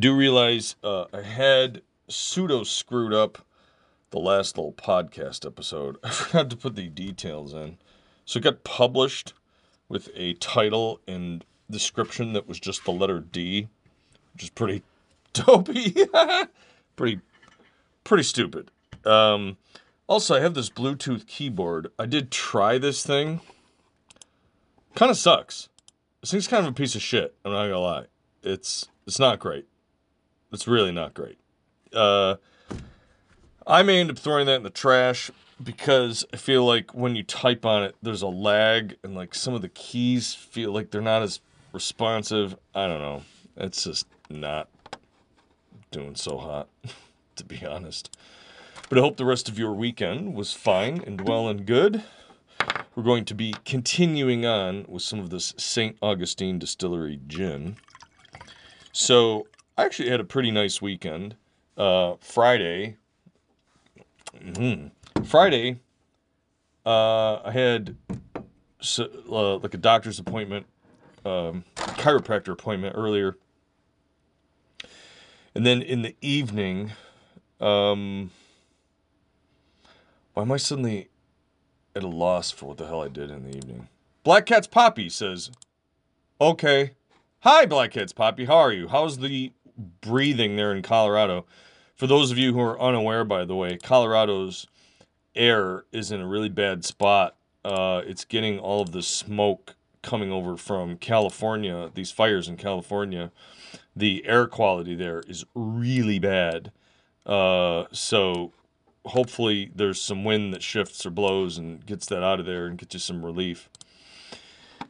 do realize I had pseudo screwed up the last little podcast episode. I forgot to put the details in. So it got published with a title and description that was just the letter D, which is pretty dopey. pretty stupid. Also, I have this Bluetooth keyboard. I did try this thing. Kind of sucks. This thing's kind of a piece of shit. I'm not going to lie. It's not great. It's really not great. I may end up throwing that in the trash because I feel like when you type on it, there's a lag and like some of the keys feel like they're not as responsive. I don't know. It's just not doing so hot, to be honest. But I hope the rest of your weekend was fine and well and good. We're going to be continuing on with some of this St. Augustine Distillery gin. So I actually had a pretty nice weekend. Friday, I had like a doctor's appointment, chiropractor appointment earlier. And then in the evening, why am I suddenly at a loss for what the hell I did in the evening? Black Cat's Poppy says, okay. Hi, Black Cat's Poppy. How are you? How's the breathing there in Colorado? For those of you who are unaware, by the way, Colorado's air is in a really bad spot. It's getting all of the smoke coming over from California, these fires in California. The air quality there is really bad. So hopefully there's some wind that shifts or blows and gets that out of there and gets you some relief.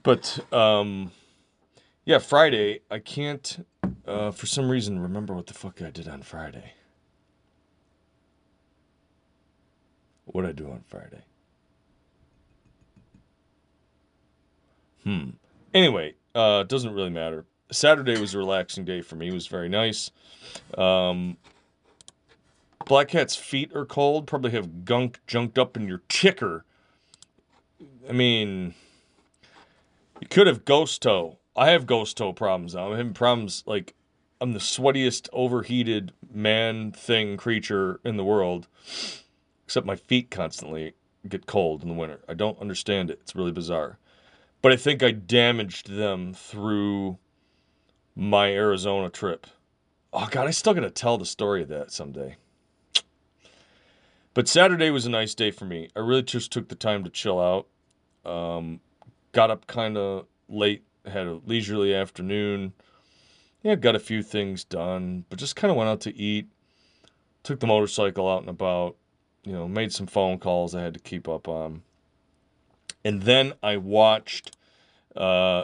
But, yeah, Friday, I can't, for some reason, remember what the fuck I did on Friday. What did I do on Friday? Anyway, it doesn't really matter. Saturday was a relaxing day for me. It was very nice. Black Cat's feet are cold. Probably have gunk junked up in your ticker. I mean, you could have ghost toe. I have ghost toe problems now. I'm having problems, like, I'm the sweatiest, overheated man-thing creature in the world. Except my feet constantly get cold in the winter. I don't understand it. It's really bizarre. But I think I damaged them through my Arizona trip. Oh, God, I still got to tell the story of that someday. But Saturday was a nice day for me. I really just took the time to chill out. Got up kind of late, had a leisurely afternoon. Yeah, got a few things done, but just kind of went out to eat. Took the motorcycle out and about. You know, made some phone calls I had to keep up on. And then I watched Black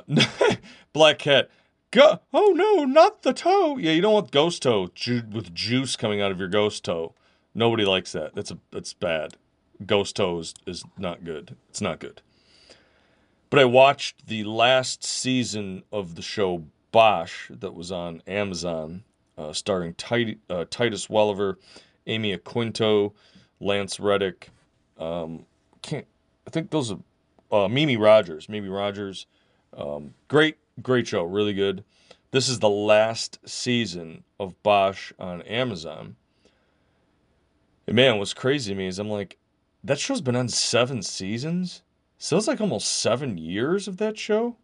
Cat. Oh, no, not the toe. Yeah, you don't want ghost toe with juice coming out of your ghost toe. Nobody likes that. That's bad. Ghost toe is not good. It's not good. But I watched the last season of the show Bosch that was on Amazon, starring Titus Welliver, Amy Aquino, Lance Reddick. I think those are Mimi Rogers. Mimi Rogers. Great show. Really good. This is the last season of Bosch on Amazon. And man, what's crazy to me is I'm like, that show's been on 7 seasons? So it's like almost 7 years of that show?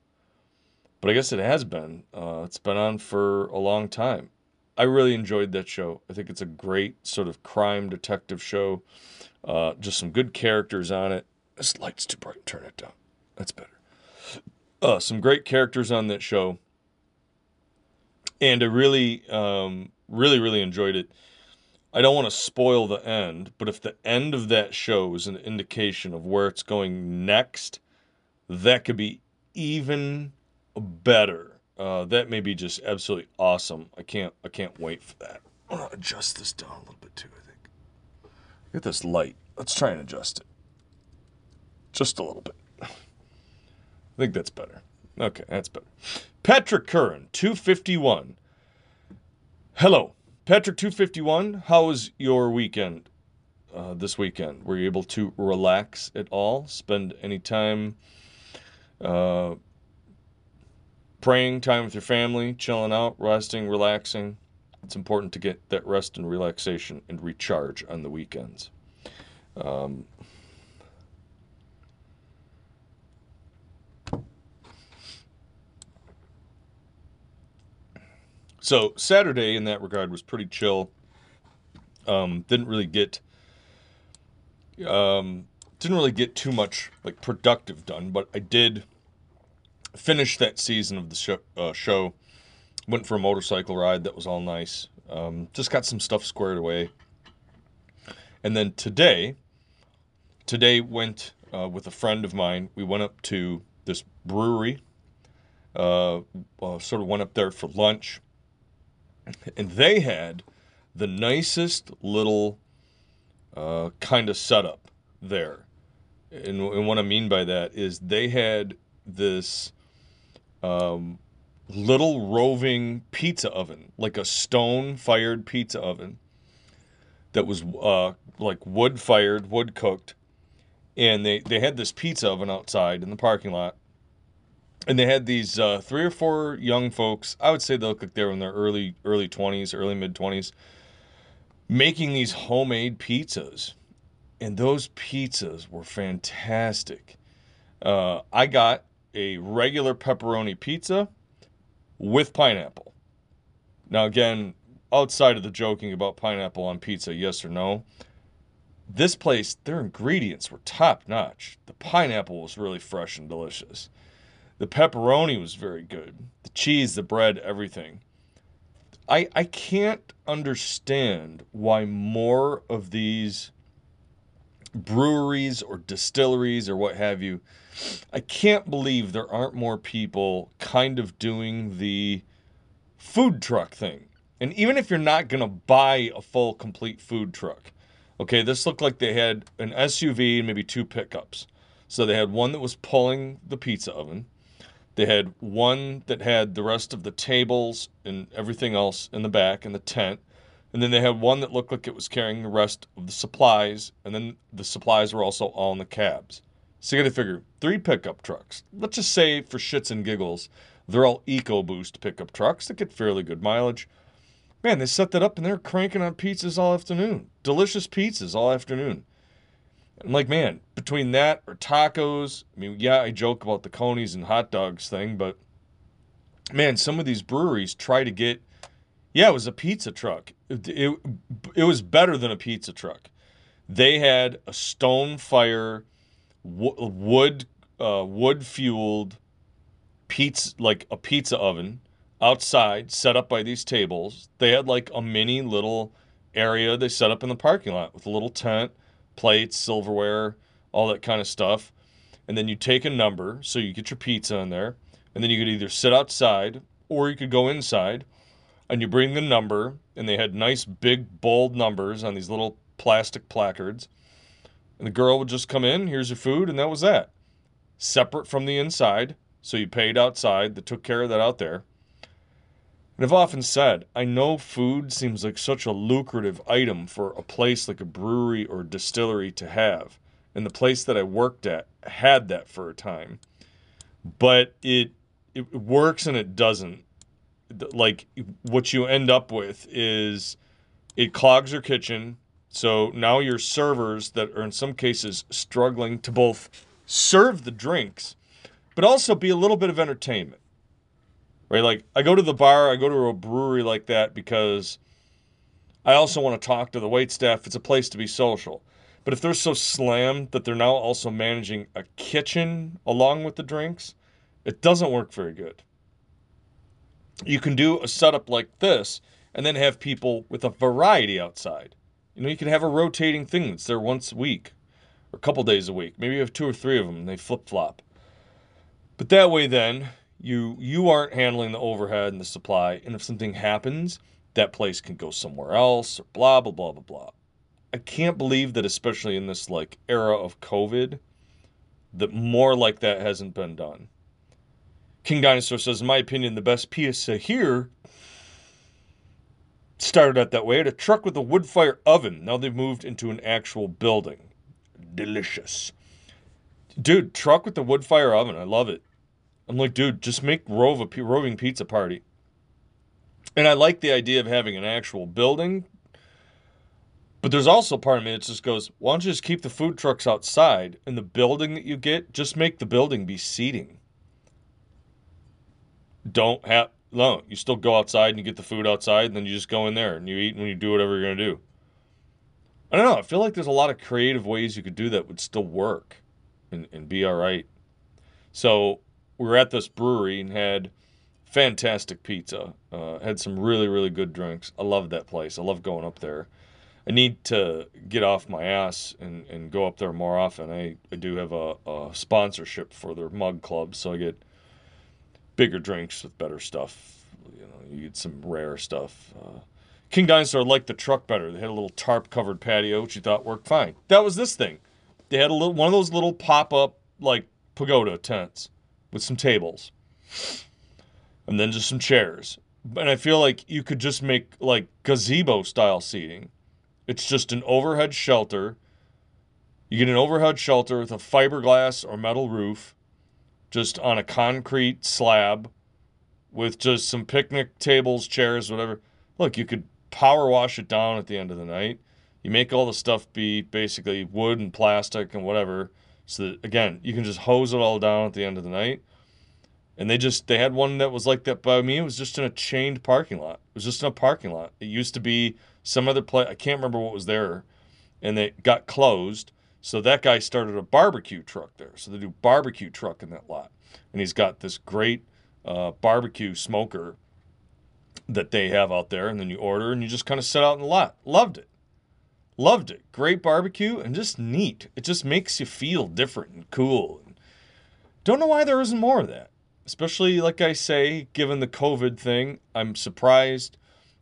But I guess it has been. It's been on for a long time. I really enjoyed that show. I think it's a great sort of crime detective show. Just some good characters on it. This light's too bright. Turn it down. That's better. Some great characters on that show. And I really, really enjoyed it. I don't want to spoil the end, but if the end of that show is an indication of where it's going next, that could be even better. That may be just absolutely awesome. I can't wait for that. I'm going to adjust this down a little bit too, I think. Get this light. Let's try and adjust it. Just a little bit. I think that's better. Okay, that's better. Patrick Curran, 251. Hello. Patrick 251, how was your weekend this weekend? Were you able to relax at all? Spend any time praying, time with your family, chilling out, resting, relaxing? It's important to get that rest and relaxation and recharge on the weekends. So Saturday in that regard was pretty chill. Didn't really get too much like productive done, but I did finish that season of the show. Went for a motorcycle ride. That was all nice. Just got some stuff squared away. And then today went with a friend of mine. We went up to this brewery. Sort of went up there for lunch. And they had the nicest little kind of setup there. And what I mean by that is they had this... little roving pizza oven, like a stone-fired pizza oven that was like wood-fired, wood-cooked, and they had this pizza oven outside in the parking lot, and they had these 3 or 4 young folks, I would say they look like they were in their early 20s, early mid-20s, making these homemade pizzas, and those pizzas were fantastic. I got a regular pepperoni pizza with pineapple. Now again, outside of the joking about pineapple on pizza, yes or no, this place, their ingredients were top-notch. The pineapple was really fresh and delicious. The pepperoni was very good. The cheese, the bread, everything. I can't understand why more of these breweries or distilleries or what have you, I can't believe there aren't more people kind of doing the food truck thing. And even if you're not going to buy a full, complete food truck, okay, this looked like they had an SUV and maybe 2 pickups. So they had one that was pulling the pizza oven. They had one that had the rest of the tables and everything else in the back in the tent. And then they had one that looked like it was carrying the rest of the supplies. And then the supplies were also all in the cabs. So you got to figure 3 pickup trucks. Let's just say for shits and giggles, they're all EcoBoost pickup trucks that get fairly good mileage. Man, they set that up and they're cranking on pizzas all afternoon. Delicious pizzas all afternoon. I'm like, man, between that or tacos, I mean, yeah, I joke about the conies and hot dogs thing, but man, some of these breweries try to get, yeah, it was a pizza truck. It was better than a pizza truck. They had a stone fire wood-fueled pizza, like a pizza oven outside set up by these tables. They had like a mini little area they set up in the parking lot with a little tent, plates, silverware, all that kind of stuff. And then you take a number, so you get your pizza in there, and then you could either sit outside or you could go inside, and you bring the number, and they had nice big bold numbers on these little plastic placards. And the girl would just come in, here's your food, and that was that. Separate from the inside, so you paid outside. They took care of that out there. And I've often said, I know food seems like such a lucrative item for a place like a brewery or distillery to have. And the place that I worked at had that for a time. But it works and it doesn't. Like, what you end up with is it clogs your kitchen. So now your servers that are in some cases struggling to both serve the drinks, but also be a little bit of entertainment, right? Like I go to the bar, I go to a brewery like that because I also want to talk to the waitstaff. It's a place to be social. But if they're so slammed that they're now also managing a kitchen along with the drinks, it doesn't work very good. You can do a setup like this and then have people with a variety outside. You know, you could have a rotating thing that's there once a week or a couple days a week. Maybe you have 2 or 3 of them and they flip-flop. But that way then, you aren't handling the overhead and the supply. And if something happens, that place can go somewhere else or blah, blah, blah, blah, blah. I can't believe that, especially in this, like, era of COVID, that more like that hasn't been done. King Dinosaur says, in my opinion, the best pizza here... started out that way at a truck with a wood fire oven. Now they've moved into an actual building. Delicious. Dude, truck with the wood fire oven. I love it. I'm like, dude, just make roving pizza party. And I like the idea of having an actual building. But there's also part of me that just goes, why don't you just keep the food trucks outside, and the building that you get, just make the building be seating. Don't have, no, you still go outside and you get the food outside, and then you just go in there and you eat and you do whatever you're going to do. I don't know. I feel like there's a lot of creative ways you could do that would still work and be all right. So we were at this brewery and had fantastic pizza. Had some really, really good drinks. I love that place. I love going up there. I need to get off my ass and go up there more often. I do have a sponsorship for their mug club, so I get bigger drinks with better stuff. You know, you get some rare stuff. King Dinosaur liked the truck better. They had a little tarp-covered patio, which you thought worked fine. That was this thing. They had a little one of those little pop-up, like, pagoda tents with some tables. And then just some chairs. And I feel like you could just make, like, gazebo-style seating. It's just an overhead shelter. You get an overhead shelter with a fiberglass or metal roof, just on a concrete slab with just some picnic tables, chairs, whatever. Look, you could power wash it down at the end of the night. You make all the stuff be basically wood and plastic and whatever. So that, again, you can just hose it all down at the end of the night. And they had one that was like that by me. It was just in a chained parking lot. It was just in a parking lot. It used to be some other place. I can't remember what was there. And they got closed. So that guy started a barbecue truck there. So they do barbecue truck in that lot. And he's got this great barbecue smoker that they have out there. And then you order and you just kind of sit out in the lot. Loved it. Loved it. Great barbecue and just neat. It just makes you feel different and cool. Don't know why there isn't more of that. Especially, like I say, given the COVID thing, I'm surprised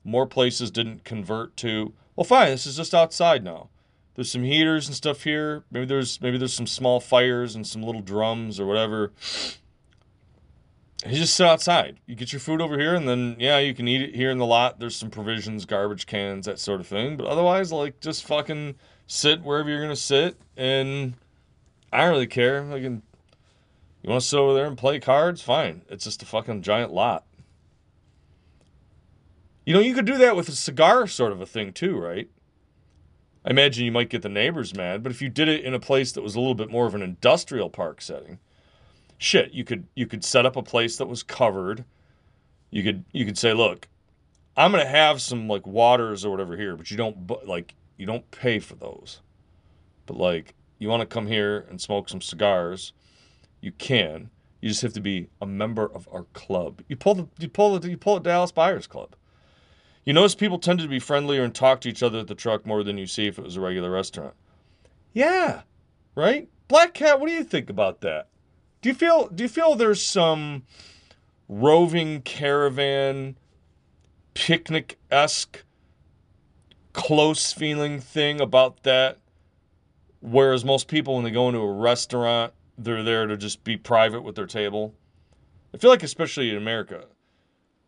more places didn't convert to, well, fine, this is just outside now. There's some heaters and stuff here. Maybe there's some small fires and some little drums or whatever. You just sit outside. You get your food over here, and then, yeah, you can eat it here in the lot. There's some provisions, garbage cans, that sort of thing. But otherwise, like, just fucking sit wherever you're going to sit, and I don't really care. I can... You want to sit over there and play cards? Fine. It's just a fucking giant lot. You know, you could do that with a cigar sort of a thing too, right? I imagine you might get the neighbors mad, but if you did it in a place that was a little bit more of an industrial park setting, shit, you could set up a place that was covered. You could say, look, I'm going to have some, like, waters or whatever here, but you don't pay for those. But, like, you want to come here and smoke some cigars, you can. You just have to be a member of our club. You pull the Dallas Buyers Club. You notice people tended to be friendlier and talk to each other at the truck more than you see if it was a regular restaurant. Yeah, right? Black Cat, what do you think about that? Do you feel there's some roving caravan, picnic-esque, close-feeling thing about that? Whereas most people, when they go into a restaurant, they're there to just be private with their table. I feel like, especially in America,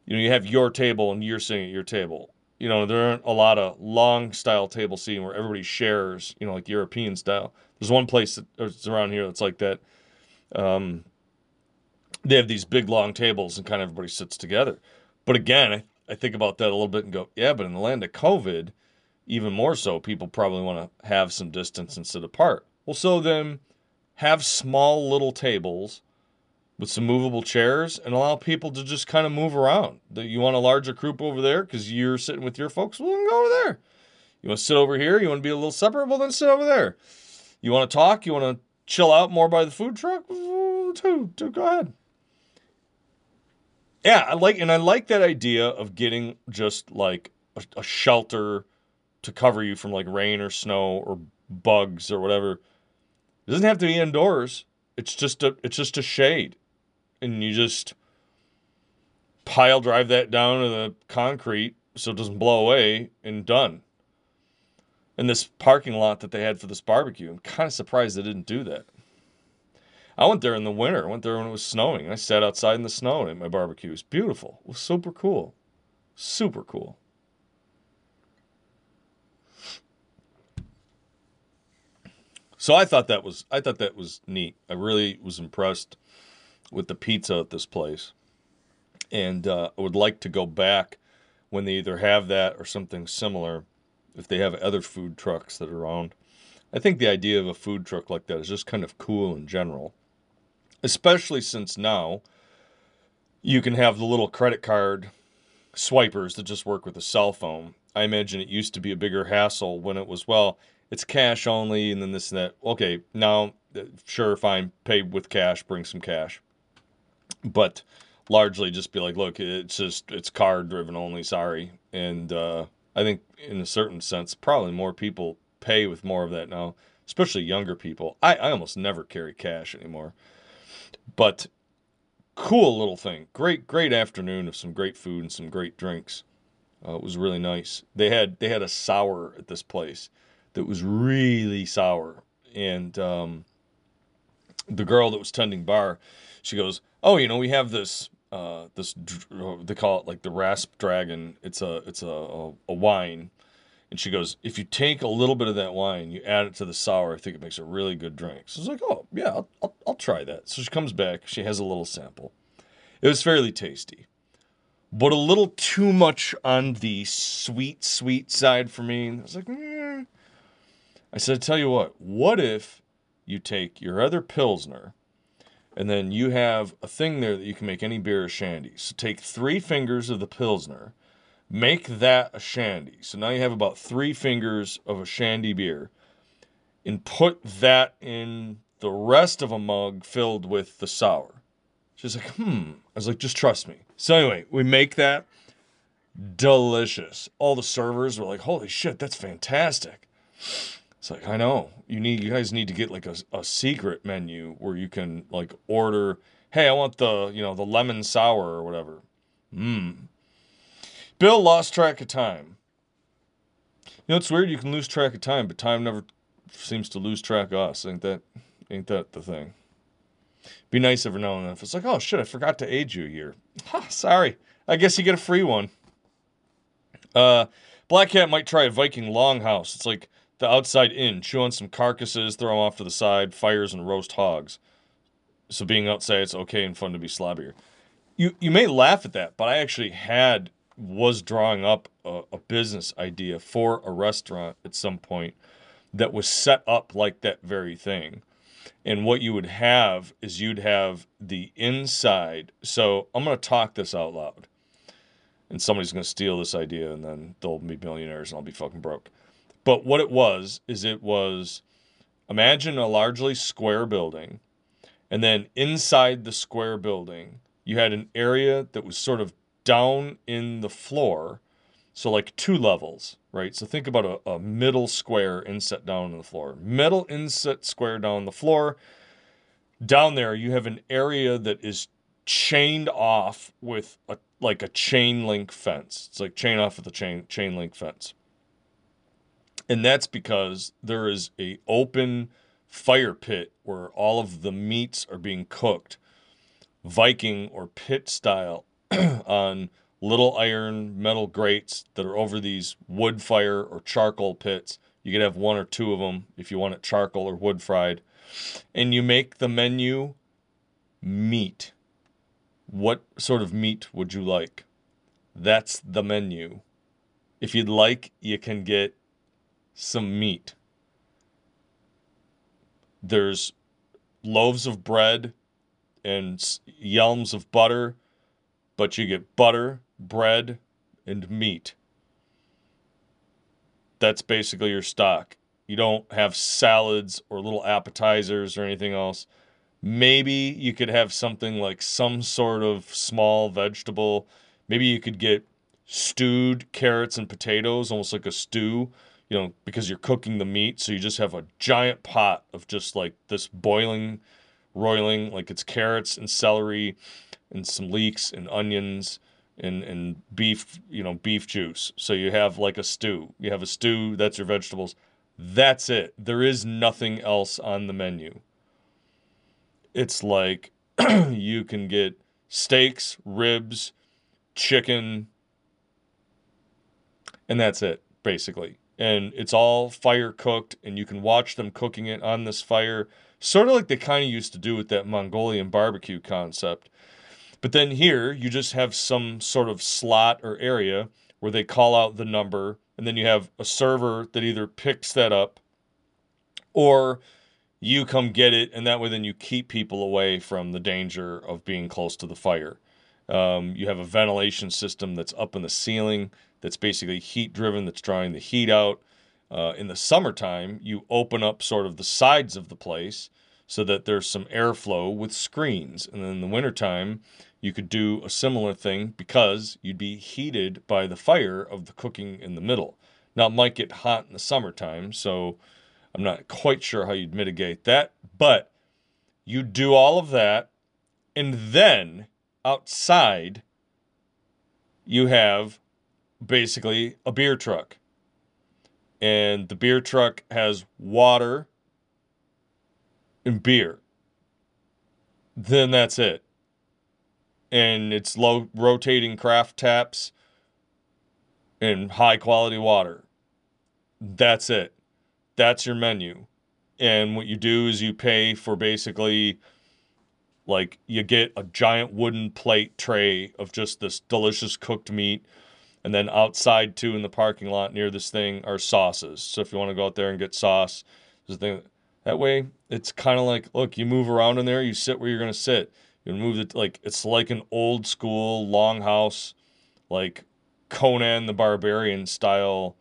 you know, you have your table and you're sitting at your table. You know, there aren't a lot of long style table seating where everybody shares, you know, like European style. There's one place that's around here that's like that. They have these big long tables and kind of everybody sits together. But again, I think about that a little bit and go, yeah, but in the land of COVID, even more so, people probably want to have some distance and sit apart. Well, so then... have small little tables with some movable chairs and allow people to just kind of move around. You want a larger group over there because you're sitting with your folks? Well, then go over there. You want to sit over here? You want to be a little separable? Then sit over there. You want to talk? You want to chill out more by the food truck? Dude, go ahead. Yeah, I like that idea of getting just like a shelter to cover you from like rain or snow or bugs or whatever. It doesn't have to be indoors. It's just a shade. And you just pile drive that down to the concrete so it doesn't blow away and done. And this parking lot that they had for this barbecue, I'm kind of surprised they didn't do that. I went there in the winter. I went there when it was snowing. I sat outside in the snow and ate my barbecue. It was beautiful. It was super cool. Super cool. So I thought that was neat. I really was impressed with the pizza at this place. And I would like to go back when they either have that or something similar, if they have other food trucks that are around. I think the idea of a food truck like that is just kind of cool in general, especially since now you can have the little credit card swipers that just work with a cell phone. I imagine it used to be a bigger hassle when it was, well, it's cash only and then this and that. Okay, now, sure, fine, pay with cash, bring some cash. But largely just be like, look, it's card driven only, sorry. And I think in a certain sense, probably more people pay with more of that now, especially younger people. I almost never carry cash anymore. But cool little thing. Great afternoon of some great food and some great drinks. It was really nice. They had a sour at this place that was really sour. And the girl that was tending bar, she goes, oh, you know, we have this, they call it like the Rasp Dragon. It's a wine. And she goes, if you take a little bit of that wine, you add it to the sour, I think it makes a really good drink. So I was like, oh, yeah, I'll try that. So she comes back. She has a little sample. It was fairly tasty, but a little too much on the sweet, sweet side for me. I was like, I said, tell you what if you take your other Pilsner and then you have a thing there that you can make any beer a shandy. So take 3 fingers of the Pilsner. Make that a shandy. So now you have about 3 fingers of a shandy beer and put that in the rest of a mug filled with the sour. She's like, I was like, just trust me. So anyway, we make that delicious. All the servers were like, holy shit, that's fantastic. It's like, I know. You guys need to get like a secret menu where you can like order, hey, I want the lemon sour or whatever. Bill lost track of time. You know, it's weird. You can lose track of time, but time never seems to lose track of us. Ain't that the thing? Be nice every now and then. If it's like, oh, shit, I forgot to age you a year. Ha, sorry. I guess you get a free one. Black Cat might try a Viking longhouse. It's like the outside in. Chew on some carcasses, throw them off to the side, fires, and roast hogs. So being outside, it's okay and fun to be slobbier. You may laugh at that, but I actually was drawing up a business idea for a restaurant at some point that was set up like that very thing. And what you would have is you'd have the inside. So I'm going to talk this out loud. And somebody's going to steal this idea and then they'll be millionaires and I'll be fucking broke. But what it was, imagine a largely square building. And then inside the square building, you had an area that was sort of down in the floor, so like 2 levels, right? So think about a middle square inset down on the floor. Middle inset square down the floor. Down there, you have an area that is chained off with a chain link fence. It's like chain off with a chain link fence. And that's because there is an open fire pit where all of the meats are being cooked, Viking or pit style, on little iron metal grates that are over these wood fire or charcoal pits. You could have 1 or 2 of them if you want it charcoal or wood fried. And you make the menu meat. What sort of meat would you like? That's the menu. If you'd like, you can get some meat. There's loaves of bread and yelms of butter. But you get butter, bread, and meat. That's basically your stock. You don't have salads or little appetizers or anything else. Maybe you could have something like some sort of small vegetable. Maybe you could get stewed carrots and potatoes, almost like a stew, you know, because you're cooking the meat. So you just have a giant pot of just like this roiling, like it's carrots and celery and some leeks and onions and beef, you know, beef juice. So you have like a stew. You have a stew, that's your vegetables. That's it. There is nothing else on the menu. It's like you can get steaks, ribs, chicken, and that's it, basically. And it's all fire cooked, and you can watch them cooking it on this fire, sort of like they kind of used to do with that Mongolian barbecue concept. But then here, you just have some sort of slot or area where they call out the number, and then you have a server that either picks that up or you come get it, and that way then you keep people away from the danger of being close to the fire. You have a ventilation system that's up in the ceiling that's basically heat-driven, that's drawing the heat out. In the summertime, you open up sort of the sides of the place so that there's some airflow with screens. And then in the wintertime, you could do a similar thing because you'd be heated by the fire of the cooking in the middle. Now, it might get hot in the summertime, so I'm not quite sure how you'd mitigate that, but you do all of that, and then outside you have basically a beer truck, and the beer truck has water and beer. Then that's it, and it's low rotating craft taps and high quality water. That's it. That's your menu. And what you do is you pay for basically, like, you get a giant wooden plate tray of just this delicious cooked meat. And then outside, too, in the parking lot near this thing are sauces. So if you want to go out there and get sauce, there's a thing. That way, it's kind of like, look, you move around in there, you sit where you're going to sit. You move it, like, it's like an old school longhouse, like Conan the Barbarian style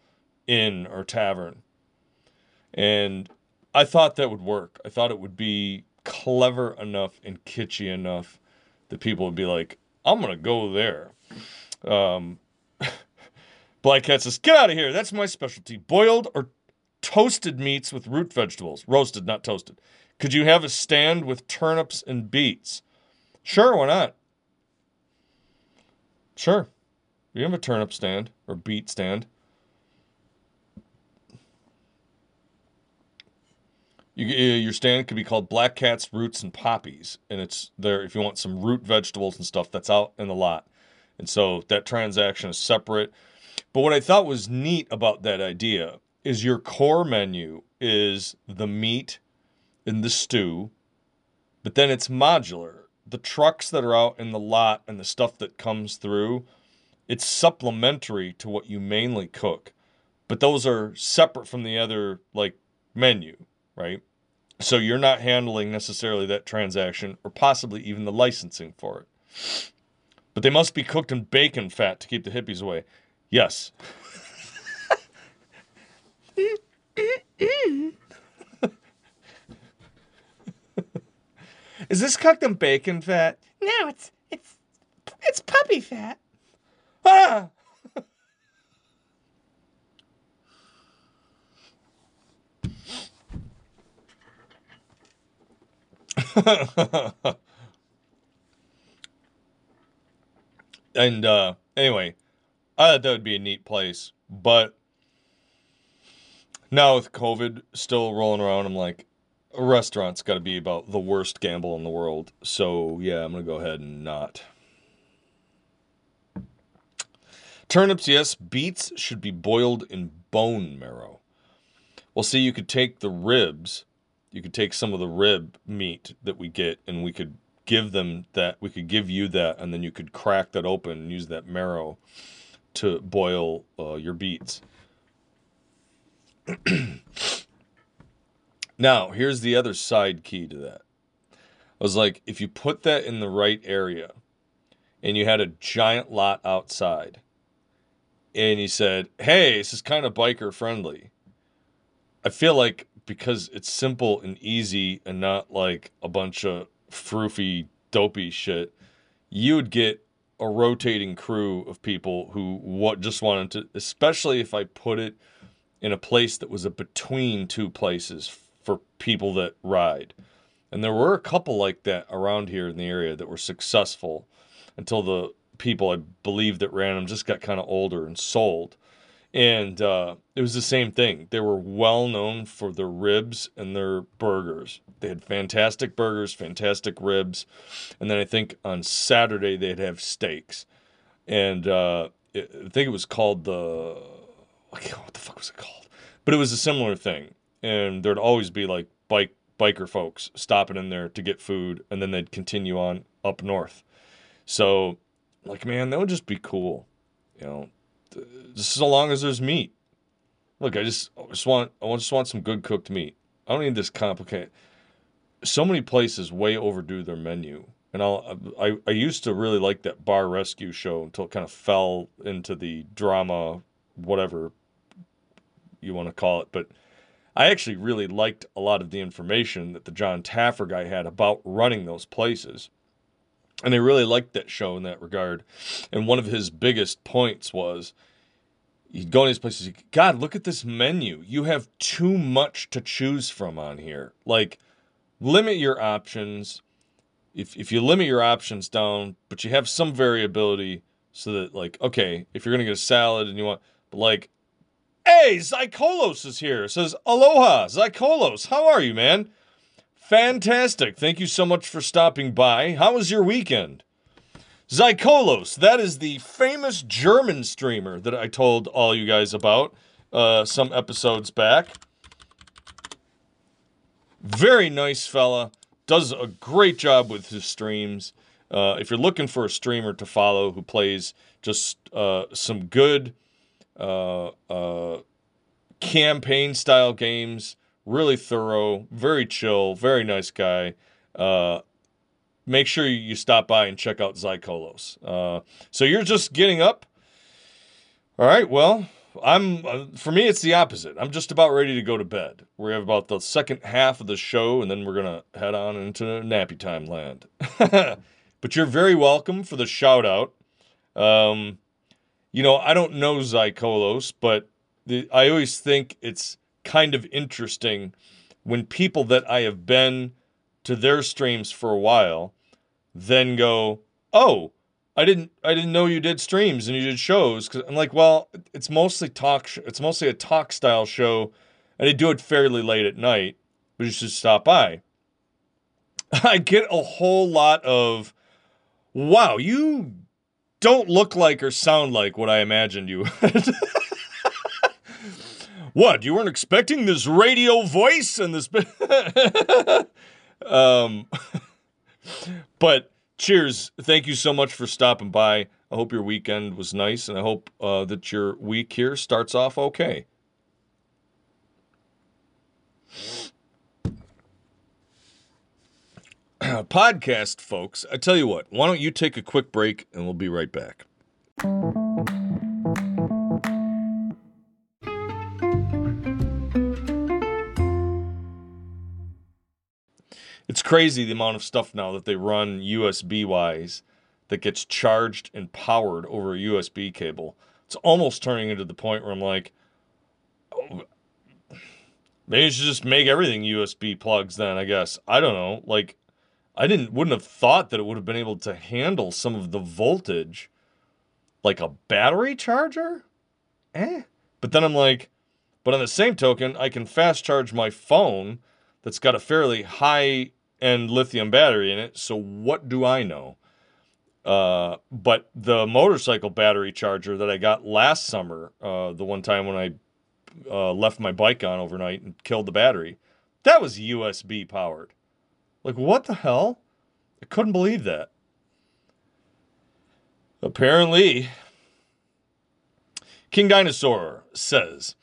inn or tavern. And I thought that would work. I thought it would be clever enough and kitschy enough that people would be like, I'm going to go there. Black Cat says, get out of here. That's my specialty. Boiled or toasted meats with root vegetables. Roasted, not toasted. Could you have a stand with turnips and beets? Sure, why not? Sure. You have a turnip stand or beet stand. Your stand could be called Black Cat's Roots and Poppies, and it's there if you want some root vegetables and stuff. That's out in the lot, and so that transaction is separate. But what I thought was neat about that idea is your core menu is the meat and the stew, but then it's modular. The trucks that are out in the lot and the stuff that comes through, it's supplementary to what you mainly cook, but those are separate from the other, like, menu. Right? So you're not handling necessarily that transaction or possibly even the licensing for it. But they must be cooked in bacon fat to keep the hippies away. Yes. Is this cooked in bacon fat? No, it's puppy fat. Ah! And anyway, I thought that would be a neat place, but now with COVID still rolling around, I'm like, a restaurant's got to be about the worst gamble in the world, so yeah, I'm gonna go ahead and not. Turnips, yes. Beets should be boiled in bone marrow. Well, see, you could take the ribs. You could take some of the rib meat that we get, and we could give them that. We could give you that, and then you could crack that open and use that marrow to boil your beets. Now, here's the other side key to that. I was like, if you put that in the right area, and you had a giant lot outside, and you said, hey, this is kind of biker friendly. I feel like, because it's simple and easy and not like a bunch of froofy, dopey shit, you would get a rotating crew of people who just wanted to, especially if I put it in a place that was a between two places for people that ride. And there were a couple like that around here in the area that were successful until the people, I believe, that ran them just got kind of older and sold. And it was the same thing. They were well known for their ribs and their burgers. They had fantastic burgers, fantastic ribs. And then I think on Saturday they'd have steaks. And I think it was called the... I can't remember what the fuck was it called? But it was a similar thing. And there'd always be like biker folks stopping in there to get food. And then they'd continue on up north. So, like, man, that would just be cool. You know, just so long as there's meat. Look, I just want some good cooked meat. I don't need this complicated. So many places way overdo their menu. And I used to really like that Bar Rescue show until it kind of fell into the drama, whatever you want to call it. But I actually really liked a lot of the information that the John Taffer guy had about running those places. And I really liked that show in that regard. And one of his biggest points was, he'd go to these places, God, look at this menu. You have too much to choose from on here. Like, limit your options. If you limit your options down, but you have some variability so that, like, okay, if you're going to get a salad and you want, but like, hey, Zycolos is here. It says, aloha, Zycolos. How are you, man? Fantastic. Thank you so much for stopping by. How was your weekend? Zycolos, that is the famous German streamer that I told all you guys about some episodes back. Very nice fella. Does a great job with his streams. If you're looking for a streamer to follow who plays just some good campaign-style games, really thorough, very chill, very nice guy, make sure you stop by and check out Zycolos. So you're just getting up? All right, well, for me, it's the opposite. I'm just about ready to go to bed. We have about the second half of the show, and then we're going to head on into nappy time land. But you're very welcome for the shout-out. You know, I don't know Zycolos, but I always think it's kind of interesting when people that I have been to their streams for a while then go, oh, I didn't know you did streams and you did shows. Cause I'm like, well, it's mostly a talk style show, and I do it fairly late at night, but you should stop by. I get a whole lot of, wow, you don't look like or sound like what I imagined you would. What, you weren't expecting this radio voice and this... But cheers. Thank you so much for stopping by. I hope your weekend was nice, and I hope that your week here starts off okay. Podcast folks, I tell you what, why don't you take a quick break, and we'll be right back. It's crazy the amount of stuff now that they run USB-wise that gets charged and powered over a USB cable. It's almost turning into the point where I'm like, oh, maybe I should just make everything USB plugs then, I guess. I don't know. Like, I wouldn't have thought that it would have been able to handle some of the voltage like a battery charger? But then I'm like, but on the same token, I can fast charge my phone that's got a fairly high and lithium battery in it, so what do I know? But the motorcycle battery charger that I got last summer, the one time when I left my bike on overnight and killed the battery, that was USB powered. Like, what the hell? I couldn't believe that. Apparently, King Dinosaur says,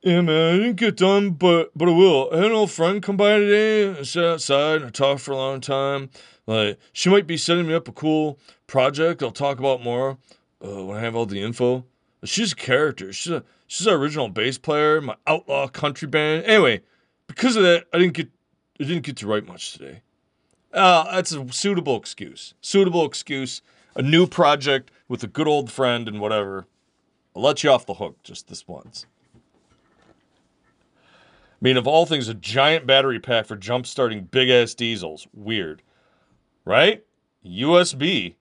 yeah, man, I didn't get done, but I will. I had an old friend come by today and sat outside and I talked for a long time. Like, she might be setting me up a cool project I'll talk about more when I have all the info. But she's a character. She's an original bass player, my outlaw country band. Anyway, because of that, I didn't get to write much today. That's a suitable excuse. Suitable excuse. A new project with a good old friend and whatever. I'll let you off the hook just this once. I mean, of all things, a giant battery pack for jump-starting big-ass diesels. Weird. Right? USB.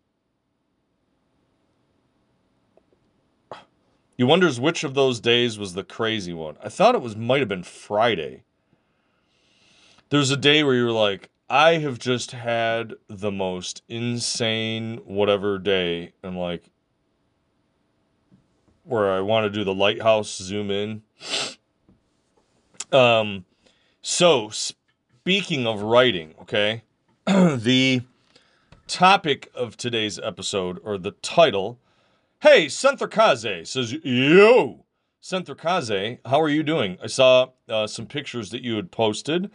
He wonders which of those days was the crazy one. I thought it might have been Friday. There was a day where you were like, I have just had the most insane whatever day. I'm like, where I want to do the lighthouse zoom in. So speaking of writing, okay, the topic of today's episode, or the title, Hey, Senthrakaze says, yo. Senthrakaze, how are you doing? I saw some pictures that you had posted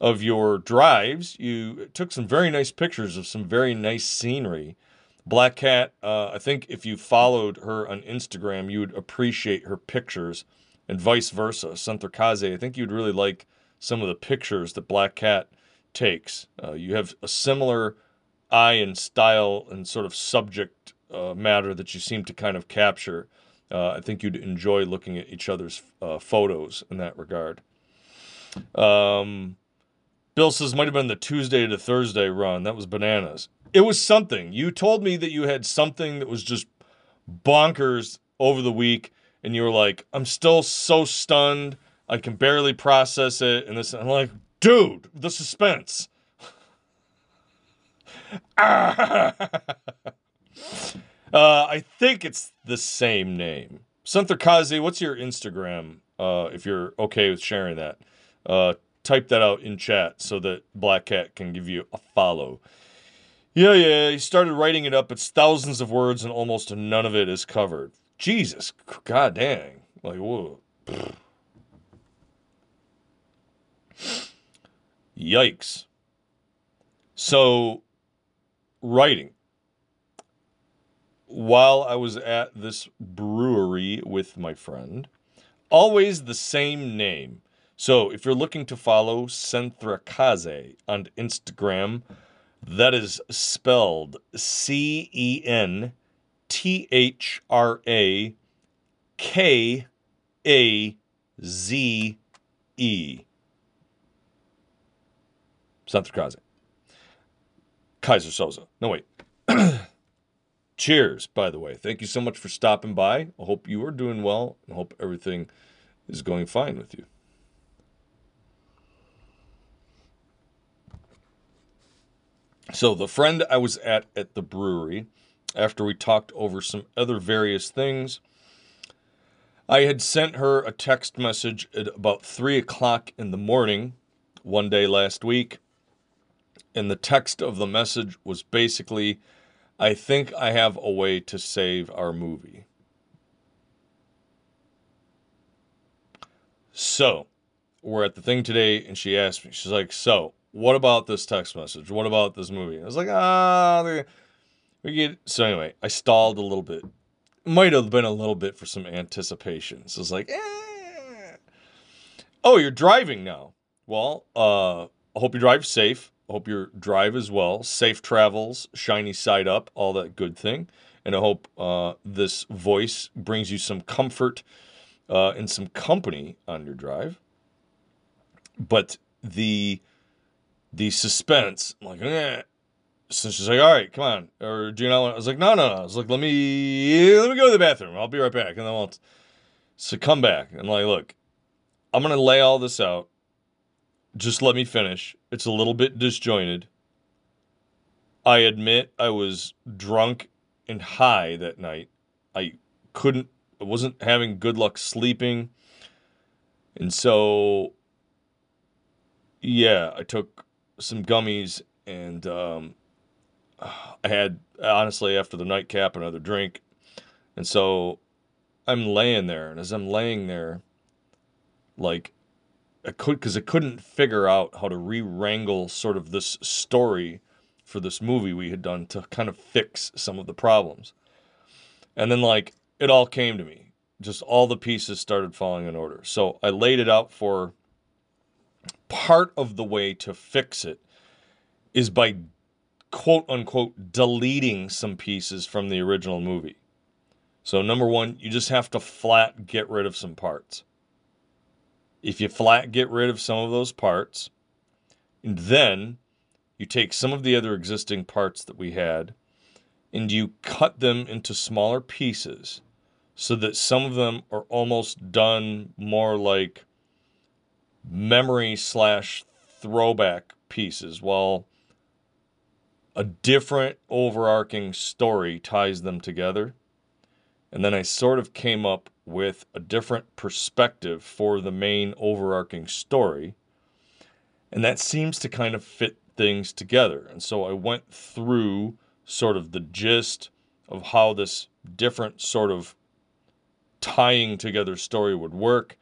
of your drives. You took some very nice pictures of some very nice scenery. Black Cat, I think if you followed her on Instagram, you would appreciate her pictures, and vice versa. Senthrakaze, I think you'd really like some of the pictures that Black Cat takes. You have a similar eye and style and sort of subject matter that you seem to kind of capture. I think you'd enjoy looking at each other's photos in that regard. Bill says, might have been the Tuesday to Thursday run. That was bananas. It was something. You told me that you had something that was just bonkers over the week, and you were like, I'm still so stunned. I can barely process it. And this, I'm like, dude, the suspense. I think it's the same name. Senthrakaze, what's your Instagram, if you're okay with sharing that? Type that out in chat so that Black Cat can give you a follow. Yeah, he started writing it up. It's thousands of words and almost none of it is covered. Jesus, god dang. Like, whoa. Yikes. So, writing. While I was at this brewery with my friend, always the same name. So, if you're looking to follow Senthrakaze on Instagram, that is spelled Senthrakaze. Senthrakaze. Kaiser Soza. No, wait. Cheers, by the way. Thank you so much for stopping by. I hope you are doing well. I hope everything is going fine with you. So the friend I was at the brewery, after we talked over some other various things, I had sent her a text message at about 3 o'clock in the morning one day last week, and the text of the message was basically, I think I have a way to save our movie. So, we're at the thing today, and she asked me, she's like, so, what about this text message? What about this movie? I was like, So anyway, I stalled a little bit. Might have been a little bit for some anticipation. So I was like, eh. Oh, you're driving now. Well, I hope you drive safe. I hope your drive is well. Safe travels, shiny side up, all that good thing. And I hope this voice brings you some comfort and some company on your drive. But the suspense, I'm like, eh. So she's like, all right, come on. Or do you not want? I was like, no. I was like, let me go to the bathroom. I'll be right back. And then I'll come back. And like, look, I'm going to lay all this out. Just let me finish. It's a little bit disjointed. I admit I was drunk and high that night. I wasn't having good luck sleeping. And so, yeah, I took some gummies and I had, honestly, after the nightcap, another drink. And so I'm laying there. And as I'm laying there, like, because I couldn't figure out how to re-wrangle sort of this story for this movie we had done to kind of fix some of the problems. And then, like, it all came to me. Just all the pieces started falling in order. So I laid it out for part of the way to fix it is by quote-unquote deleting some pieces from the original movie. So number one, you just have to flat get rid of some parts. If you flat get rid of some of those parts, and then you take some of the other existing parts that we had and you cut them into smaller pieces so that some of them are almost done more like memory/throwback pieces, while a different overarching story ties them together. And then I sort of came up with a different perspective for the main overarching story. And that seems to kind of fit things together. And so I went through sort of the gist of how this different sort of tying together story would work,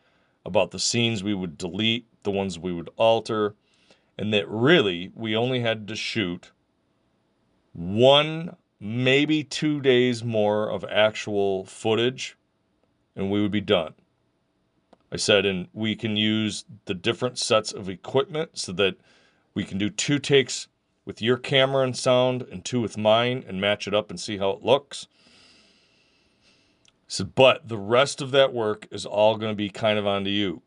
about the scenes we would delete, the ones we would alter, and that really we only had to shoot 1, maybe 2 days more of actual footage, and we would be done. I said, and we can use the different sets of equipment so that we can do 2 takes with your camera and sound and 2 with mine and match it up and see how it looks. So, but the rest of that work is all going to be kind of onto you.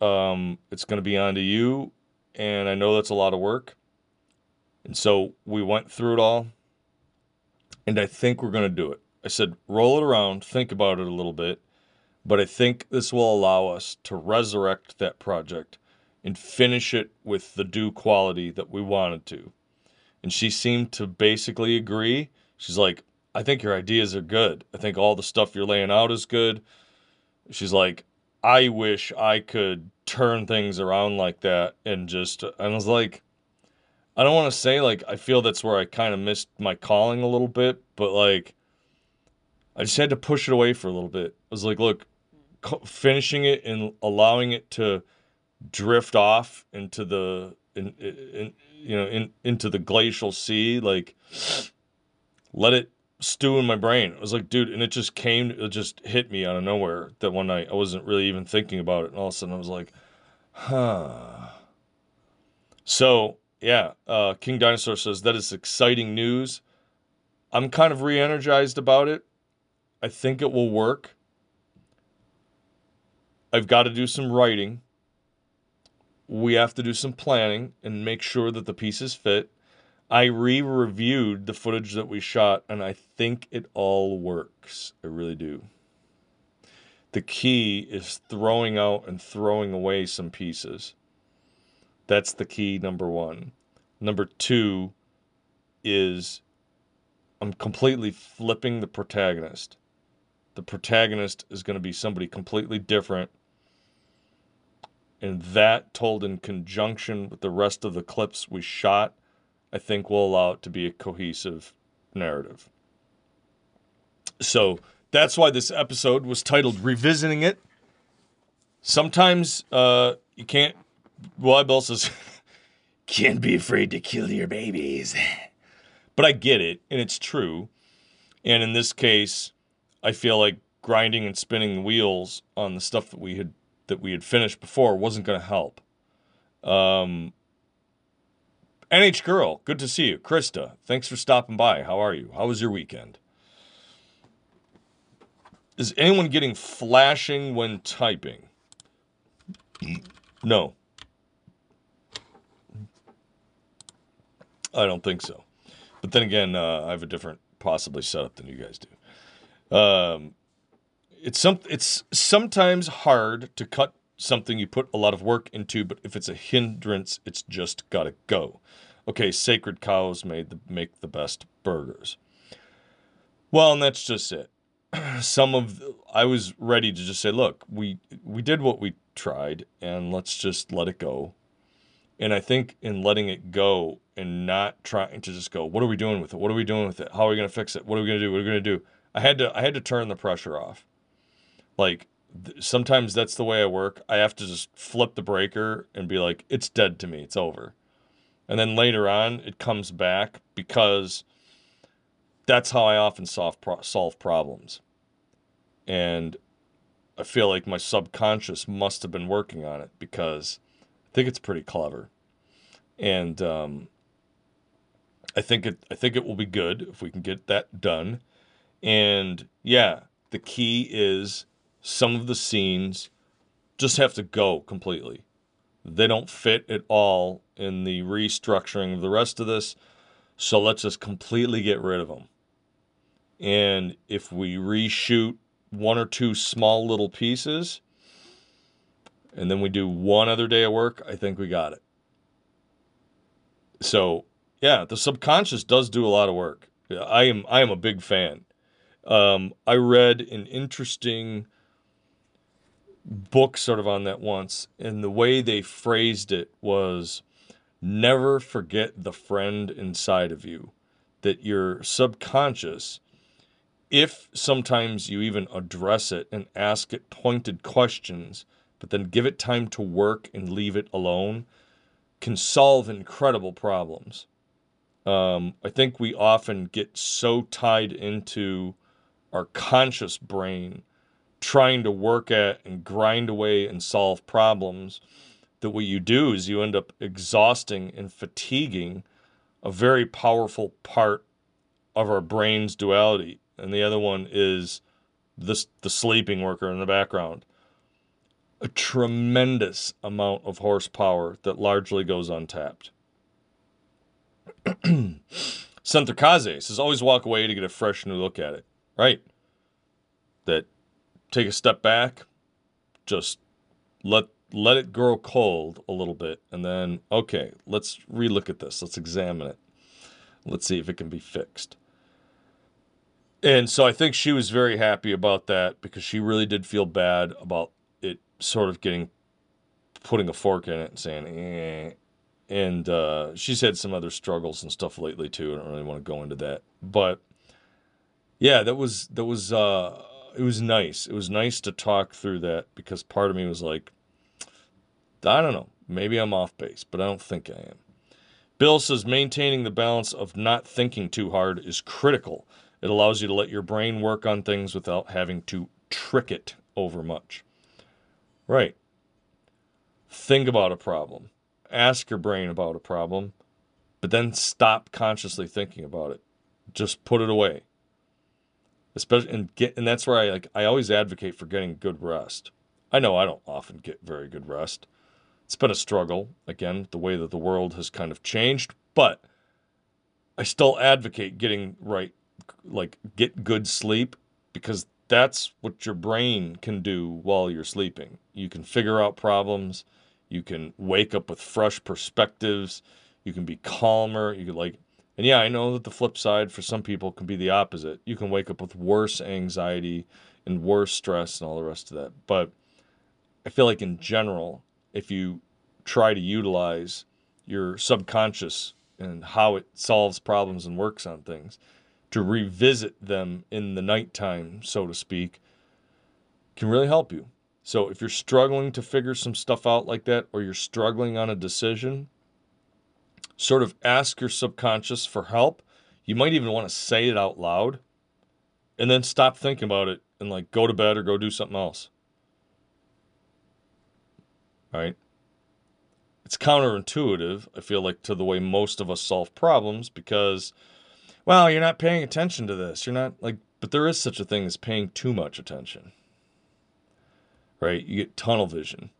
It's going to be onto you, and I know that's a lot of work. And so we went through it all, and I think we're going to do it. I said, roll it around, think about it a little bit, but I think this will allow us to resurrect that project and finish it with the due quality that we wanted to. And she seemed to basically agree. She's like, I think your ideas are good. I think all the stuff you're laying out is good. She's like, I wish I could turn things around like that. And just, and I was like, I don't want to say, like, I feel that's where I kind of missed my calling a little bit, but like, I just had to push it away for a little bit. I was like, look, finishing it and allowing it to drift off into the, into the glacial sea, like, let it stew in my brain. I was like, dude, and it just hit me out of nowhere that one night. I wasn't really even thinking about it, and all of a sudden I was like, huh. So yeah, King Dinosaur says that is exciting news. I'm kind of re-energized about it. I think it will work. I've got to do some writing. We have to do some planning and make sure that the pieces fit. I re-reviewed the footage that we shot, and I think it all works. I really do. The key is throwing out and throwing away some pieces. That's the key, number one. Number two is I'm completely flipping the protagonist. The protagonist is going to be somebody completely different. And that, told in conjunction with the rest of the clips we shot, I think will allow it to be a cohesive narrative. So that's why this episode was titled Revisiting It. Sometimes you can't... Well, Bill says, can't be afraid to kill your babies. But I get it, and it's true. And in this case, I feel like grinding and spinning the wheels on the stuff that we had finished before wasn't going to help. NH Girl, good to see you. Krista, thanks for stopping by. How are you? How was your weekend? Is anyone getting flashing when typing? No. I don't think so. But then again, I have a different possibly setup than you guys do. It's sometimes hard to cut something you put a lot of work into, but if it's a hindrance, it's just gotta go. Okay, sacred cows make the best burgers. Well, and that's just it. I was ready to just say, look, we did what we tried, and let's just let it go. And I think in letting it go and not trying to just go, what are we doing with it? What are we doing with it? How are we gonna fix it? What are we gonna do? What are we gonna do? I had to turn the pressure off. Like, sometimes that's the way I work. I have to just flip the breaker and be like, it's dead to me. It's over. And then later on, it comes back, because that's how I often solve problems. And I feel like my subconscious must have been working on it, because I think it's pretty clever. And I think it will be good if we can get that done. And yeah, the key is... some of the scenes just have to go completely. They don't fit at all in the restructuring of the rest of this, so let's just completely get rid of them. And if we reshoot 1 or 2 small little pieces, and then we do 1 other day of work, I think we got it. So, yeah, the subconscious does do a lot of work. I am a big fan. I read an interesting... book sort of on that once, and the way they phrased it was, never forget the friend inside of you, that your subconscious if sometimes you even address it and ask it pointed questions, but then give it time to work and leave it alone, can solve incredible problems. I think we often get so tied into our conscious brain trying to work at and grind away and solve problems that what you do is you end up exhausting and fatiguing a very powerful part of our brain's duality. And the other one is the sleeping worker in the background. A tremendous amount of horsepower that largely goes untapped. Senthrakaze says, always walk away to get a fresh new look at it. Right? That take a step back, just let it grow cold a little bit, and then, okay, let's relook at this. Let's examine it. Let's see if it can be fixed. And so I think she was very happy about that because she really did feel bad about it sort of putting a fork in it and saying, eh. And she's had some other struggles and stuff lately too. I don't really want to go into that. But yeah, it was nice. It was nice to talk through that because part of me was like, I don't know, maybe I'm off base, but I don't think I am. Bill says maintaining the balance of not thinking too hard is critical. It allows you to let your brain work on things without having to trick it over much. Right. Think about a problem. Ask your brain about a problem, but then stop consciously thinking about it. Just put it away. Especially and that's where I always advocate for getting good rest. I know I don't often get very good rest. It's been a struggle, again, the way that the world has kind of changed, but I still advocate get good sleep because that's what your brain can do while you're sleeping. You can figure out problems. You can wake up with fresh perspectives. You can be calmer. You could and yeah, I know that the flip side for some people can be the opposite. You can wake up with worse anxiety and worse stress and all the rest of that. But I feel like in general, if you try to utilize your subconscious and how it solves problems and works on things, to revisit them in the nighttime, so to speak, can really help you. So if you're struggling to figure some stuff out like that, or you're struggling on a decision, sort of ask your subconscious for help. You might even want to say it out loud and then stop thinking about it and go to bed or go do something else. All right. It's counterintuitive, I feel like, to the way most of us solve problems because, well, you're not paying attention to this. You're not but there is such a thing as paying too much attention. Right? You get tunnel vision.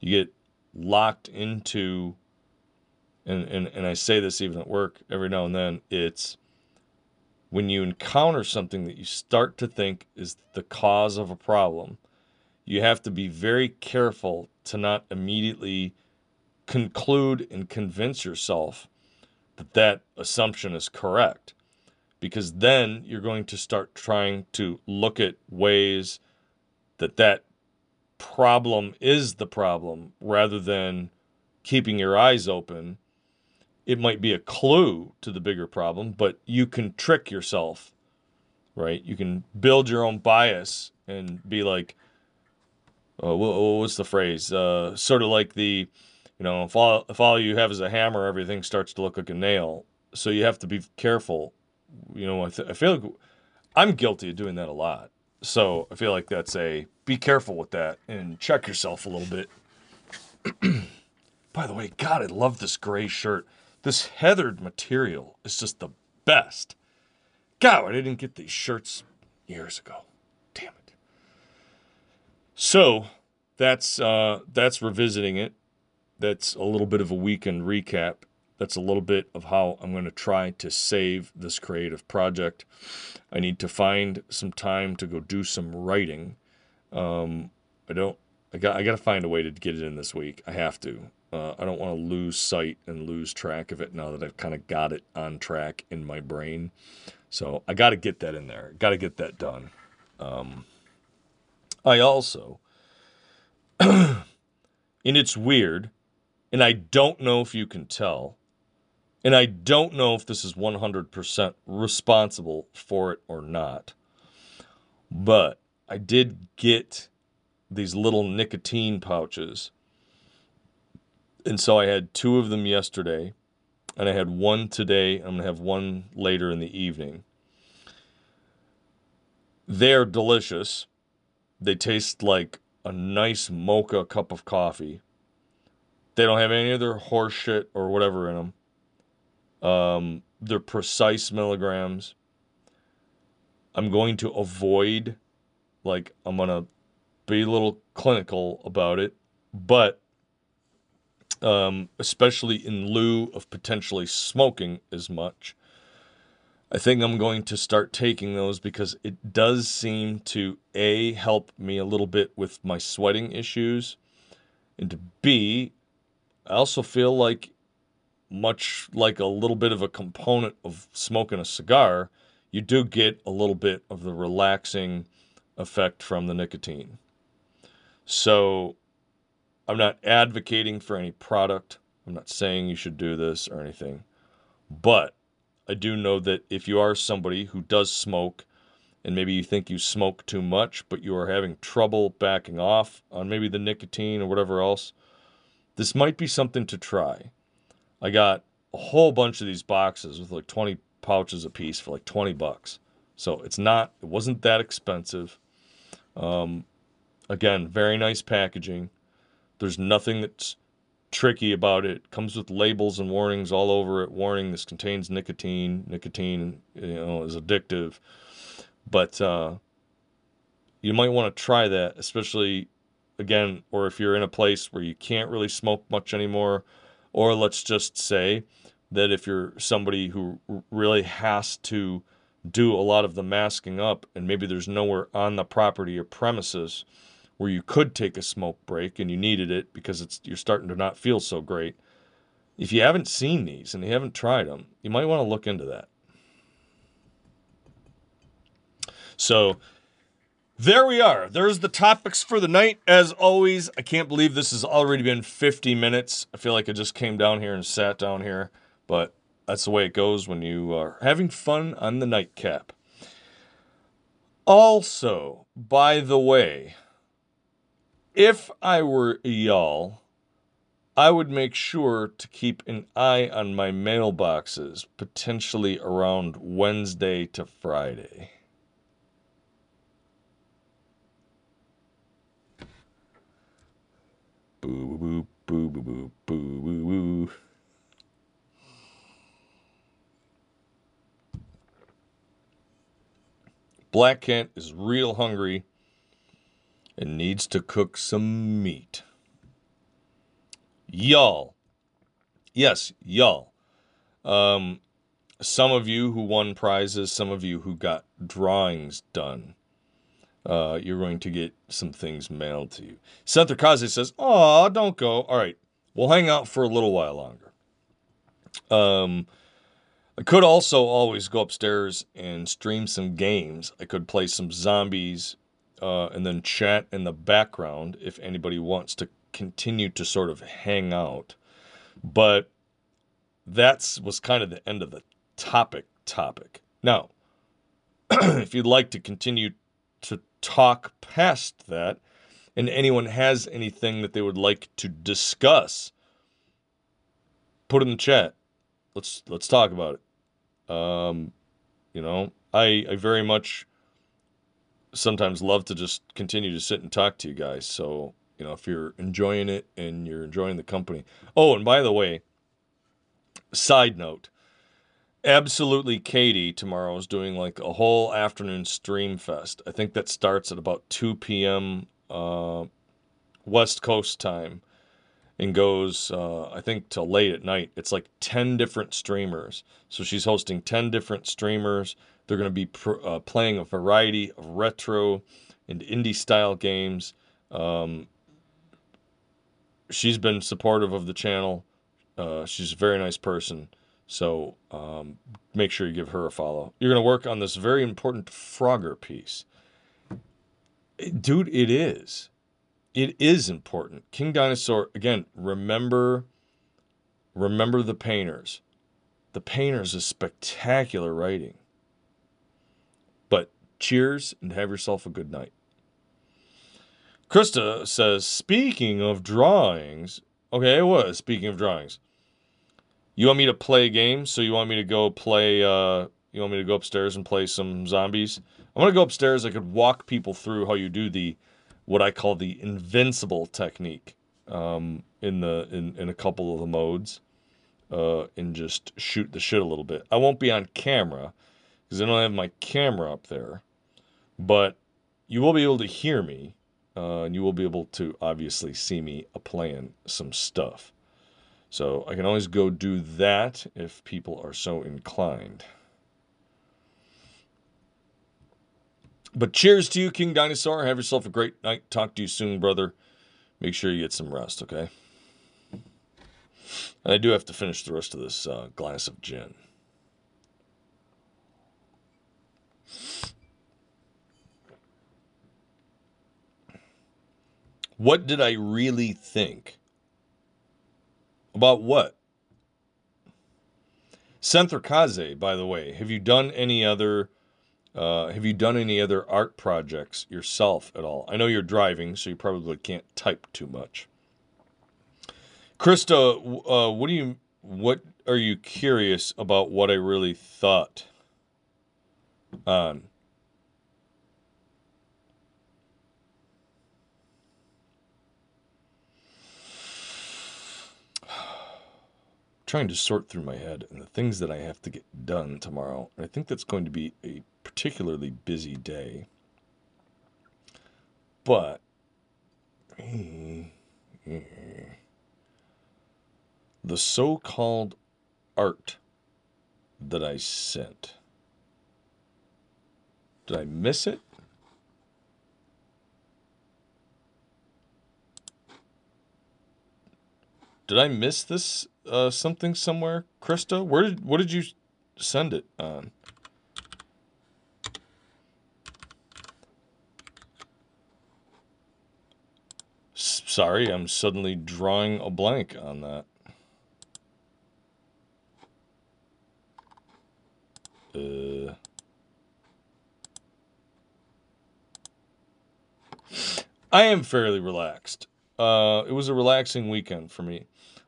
You get locked into, and I say this even at work every now and then, it's when you encounter something that you start to think is the cause of a problem, you have to be very careful to not immediately conclude and convince yourself that that assumption is correct. Because then you're going to start trying to look at ways that problem is the problem rather than keeping your eyes open. It might be a clue to the bigger problem, but you can trick yourself, right? You can build your own bias and be like, oh, what's the phrase? Sort of like the, if all you have is a hammer, everything starts to look like a nail. So you have to be careful. I feel like I'm guilty of doing that a lot. So I feel like that's be careful with that and check yourself a little bit. By the way, God, I love this gray shirt. This heathered material is just the best. God, I didn't get these shirts years ago. Damn it. So that's revisiting it. That's a little bit of a weekend recap. That's a little bit of how I'm going to try to save this creative project. I need to find some time to go do some writing. I got to find a way to get it in this week. I have to. I don't want to lose sight and lose track of it now that I've kind of got it on track in my brain. So I got to get that in there. Got to get that done. I also, and it's weird, and I don't know if you can tell, and I don't know if this is 100% responsible for it or not, But I did get these little nicotine pouches. And so I had two of them yesterday, and I had one today. I'm going to have one later in the evening. They're delicious. They taste like a nice mocha cup of coffee. They don't have any other horse shit or whatever in them. They're precise milligrams. I'm going to avoid, like, I'm going to be a little clinical about it, but especially in lieu of potentially smoking as much, I think I'm going to start taking those because it does seem to, A, help me a little bit with my sweating issues, and B, I also feel like, much like a little bit of a component of smoking a cigar, you do get a little bit of the relaxing effect from the nicotine. So I'm not advocating for any product. I'm not saying you should do this or anything. But I do know that if you are somebody who does smoke, and maybe you think you smoke too much, but you are having trouble backing off on maybe the nicotine or whatever else, this might be something to try. I got a whole bunch of these boxes with like 20 pouches a piece for like $20. So it wasn't that expensive. Again, very nice packaging. There's nothing that's tricky about it. It comes with labels and warnings all over it. Warning, this contains nicotine. Nicotine, is addictive. But you might want to try that, especially, again, or if you're in a place where you can't really smoke much anymore, or let's just say that if you're somebody who really has to do a lot of the masking up and maybe there's nowhere on the property or premises where you could take a smoke break and you needed it because you're starting to not feel so great. If you haven't seen these and you haven't tried them, you might want to look into that. So there we are. There's the topics for the night. As always, I can't believe this has already been 50 minutes. I feel like I just came down here and sat down here, but that's the way it goes when you are having fun on the Nightcap. Also, by the way, if I were y'all, I would make sure to keep an eye on my mailboxes, potentially around Wednesday to Friday. Boo, boo, boo, boo, boo, boo, boo, boo. Black Kent is real hungry and needs to cook some meat. Y'all. Yes, y'all. Some of you who won prizes, some of you who got drawings done. You're going to get some things mailed to you. Senthrakaze says, "Aw, don't go." All right, we'll hang out for a little while longer. I could also always go upstairs and stream some games. I could play some zombies and then chat in the background if anybody wants to continue to sort of hang out. But that was kind of the end of the topic. Now, if you'd like to continue to talk past that, and anyone has anything that they would like to discuss, put it in the chat. Let's talk about it. I very much sometimes love to just continue to sit and talk to you guys. So, if you're enjoying it and you're enjoying the company. Oh, and by the way, side note, Absolutely Katie tomorrow is doing like a whole afternoon stream fest. I think that starts at about 2 p.m. West Coast time and goes, I think, till late at night. It's like 10 different streamers. So she's hosting 10 different streamers. They're going to be playing a variety of retro and indie-style games. She's been supportive of the channel. She's a very nice person. So make sure you give her a follow. You're going to work on this very important Frogger piece. Dude, it is. It is important. King Dinosaur, again, remember the Painters. The Painters is spectacular writing. But Cheers and have yourself a good night. Krista says, speaking of drawings. Okay, it was. Speaking of drawings. You want me to play a game? So you want me to go play, you want me to go upstairs and play some zombies? I'm going to go upstairs. I could walk people through how you do the, what I call the invincible technique in a couple of the modes and just shoot the shit a little bit. I won't be on camera because I don't have my camera up there, but you will be able to hear me and you will be able to obviously see me playing some stuff. So I can always go do that if people are so inclined. But cheers to you, King Dinosaur. Have yourself a great night. Talk to you soon, brother. Make sure you get some rest, okay? And I do have to finish the rest of this glass of gin. What did I really think? About what? Senthrakaze, by the way. Have you done any other... have you done any other art projects yourself at all? I know you're driving, so you probably can't type too much. Krista, what are you curious about what I really thought on? Trying to sort through my head and the things that I have to get done tomorrow. And I think that's going to be a particularly busy day. But the so-called art that I sent. Did I miss it? Did I miss this something somewhere, Krista? What did you send it on? Sorry, I'm suddenly drawing a blank on that. I am fairly relaxed. It was a relaxing weekend for me.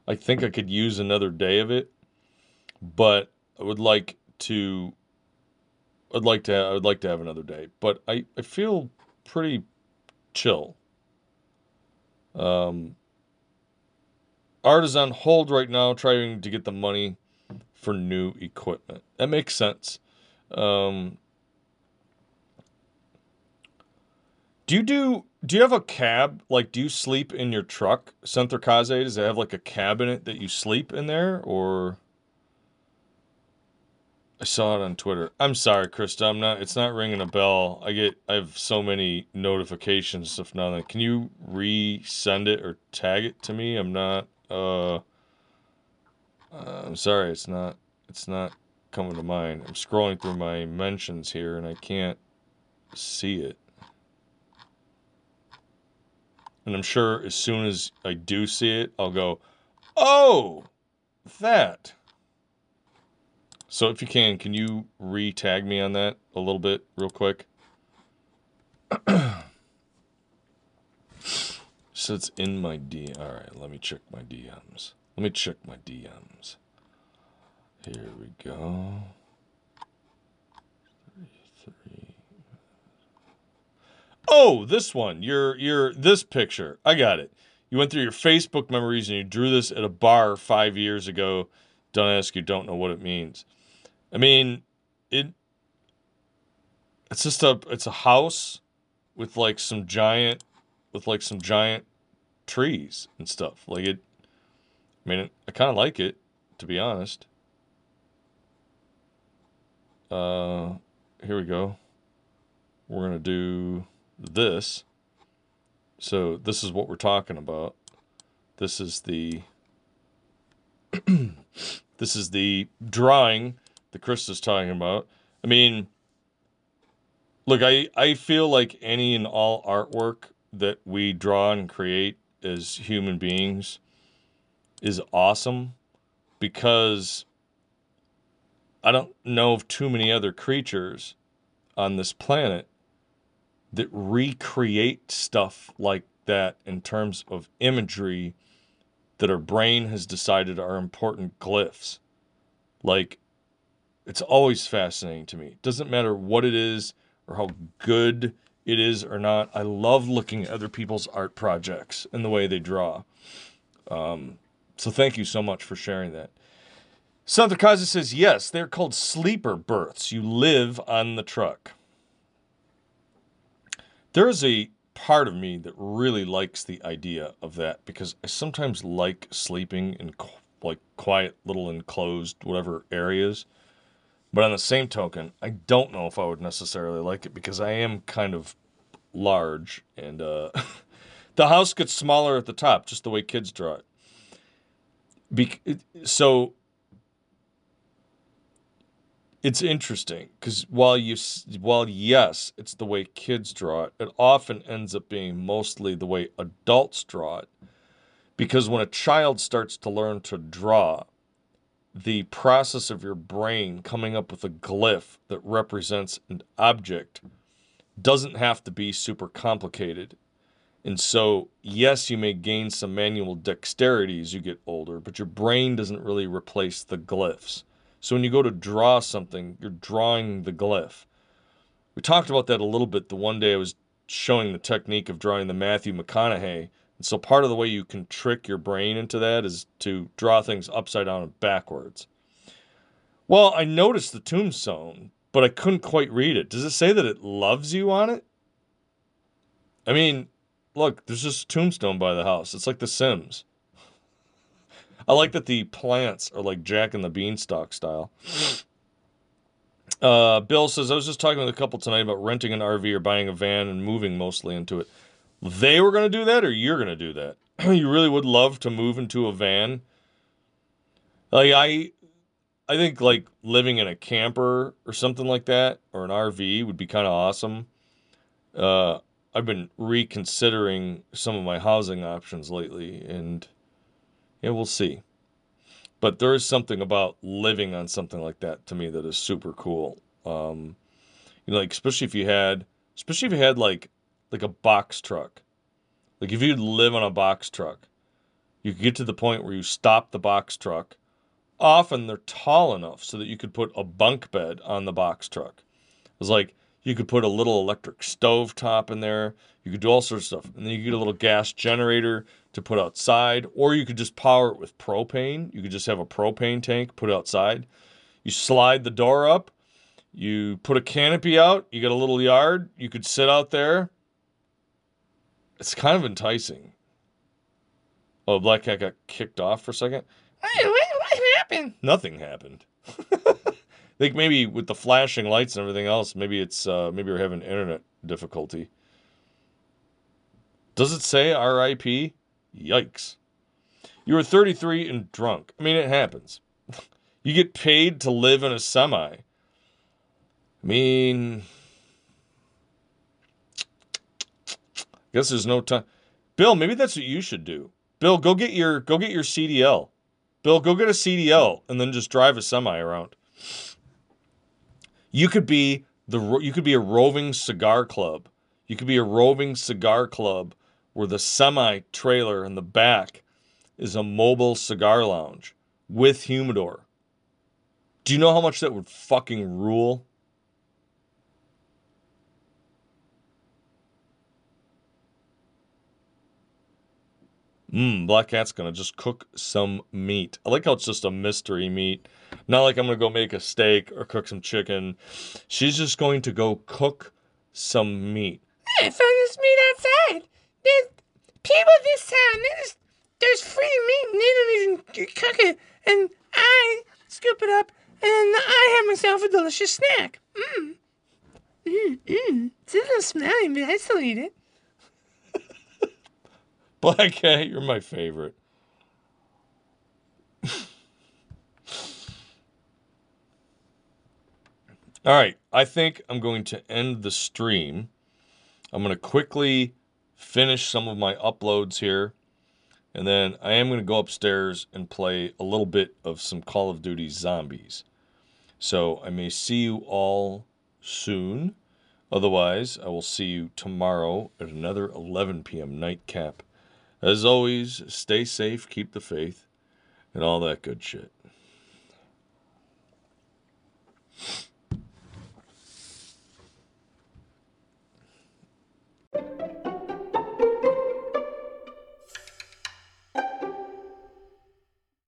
I think I could use another day of it, but I would like to have another day, but I feel pretty chill. Art is on hold right now, trying to get the money for new equipment. That makes sense. Do you have a cab? Like, do you sleep in your truck? Senthrakaze, does it have like a cabinet that you sleep in there? Or I saw it on Twitter. I'm sorry, Krista. It's not ringing a bell. I have so many notifications stuff now. Can you resend it or tag it to me? I'm sorry. It's not coming to mind. I'm scrolling through my mentions here and I can't see it. And I'm sure as soon as I do see it, I'll go, oh, that. So if you can you re-tag me on that a little bit real quick? So it's in my D. All right, let me check my DMs. Here we go. 33. Oh, this one, this picture. I got it. You went through your Facebook memories and you drew this at a bar 5 years ago. Don't ask, you don't know what it means. I mean, it's just it's a house with like some giant, trees and stuff. I kind of like it, to be honest. Here we go. We're going to do this. So this is what we're talking about. This is the this is the drawing that Chris is talking about. I mean, look, I feel like any and all artwork that we draw and create as human beings is awesome, because I don't know of too many other creatures on this planet that recreate stuff like that in terms of imagery that our brain has decided are important glyphs. Like, it's always fascinating to me. It doesn't matter what it is or how good it is or not. I love looking at other people's art projects and the way they draw. So thank you so much for sharing that. Senthrakaze says, yes, they're called sleeper berths. You live on the truck. There is a part of me that really likes the idea of that, because I sometimes like sleeping in like quiet little enclosed whatever areas. But on the same token, I don't know if I would necessarily like it, because I am kind of large, and the house gets smaller at the top, just the way kids draw it. So it's interesting, because while yes, it's the way kids draw it, it often ends up being mostly the way adults draw it, because when a child starts to learn to draw, the process of your brain coming up with a glyph that represents an object doesn't have to be super complicated. And so, yes, you may gain some manual dexterity as you get older, but your brain doesn't really replace the glyphs. So when you go to draw something, you're drawing the glyph. We talked about that a little bit the one day I was showing the technique of drawing the Matthew McConaughey. And so part of the way you can trick your brain into that is to draw things upside down and backwards. Well, I noticed the tombstone, but I couldn't quite read it. Does it say that it loves you on it? I mean, look, there's just a tombstone by the house. It's like The Sims. I like that the plants are like Jack and the Beanstalk style. Bill says, I was just talking with a couple tonight about renting an RV or buying a van and moving mostly into it. They were going to do that, or you're going to do that? You really would love to move into a van. Like, I think like living in a camper or something like that, or an RV would be kind of awesome. I've been reconsidering some of my housing options lately, and yeah, we'll see. But there is something about living on something like that to me that is super cool. You know, like especially if you had like a box truck. Like if you'd live on a box truck, you could get to the point where you stop the box truck. Often they're tall enough so that you could put a bunk bed on the box truck. It was like you could put a little electric stove top in there. You could do all sorts of stuff. And then you could get a little gas generator to put outside, or you could just power it with propane. You could just have a propane tank put outside. You slide the door up. You put a canopy out. You got a little yard. You could sit out there. It's kind of enticing. Oh, Black Cat got kicked off for a second. Hey, what happened? Nothing happened. I think maybe with the flashing lights and everything else, maybe it's maybe we're having internet difficulty. Does it say RIP? Yikes. You were 33 and drunk. I mean, it happens. You get paid to live in a semi. I mean, guess there's no time. Bill, maybe that's what you should do. Bill, go get your CDL. Bill, go get a CDL and then just drive a semi around. You could be a roving cigar club. You could be a roving cigar club where the semi trailer in the back is a mobile cigar lounge with humidor. Do you know how much that would fucking rule? Black Cat's going to just cook some meat. I like how it's just a mystery meat. Not like I'm going to go make a steak or cook some chicken. She's just going to go cook some meat. Hey, I found this meat outside. There's people this town. There's free meat and they don't even cook it. And I scoop it up and I have myself a delicious snack. It's a little smelly, but I still eat it. Black Cat, you're my favorite. All right, I think I'm going to end the stream. I'm going to quickly finish some of my uploads here, and then I am going to go upstairs and play a little bit of some Call of Duty Zombies. So I may see you all soon. Otherwise, I will see you tomorrow at another 11 p.m. Nightcap. As always, stay safe, keep the faith, and all that good shit.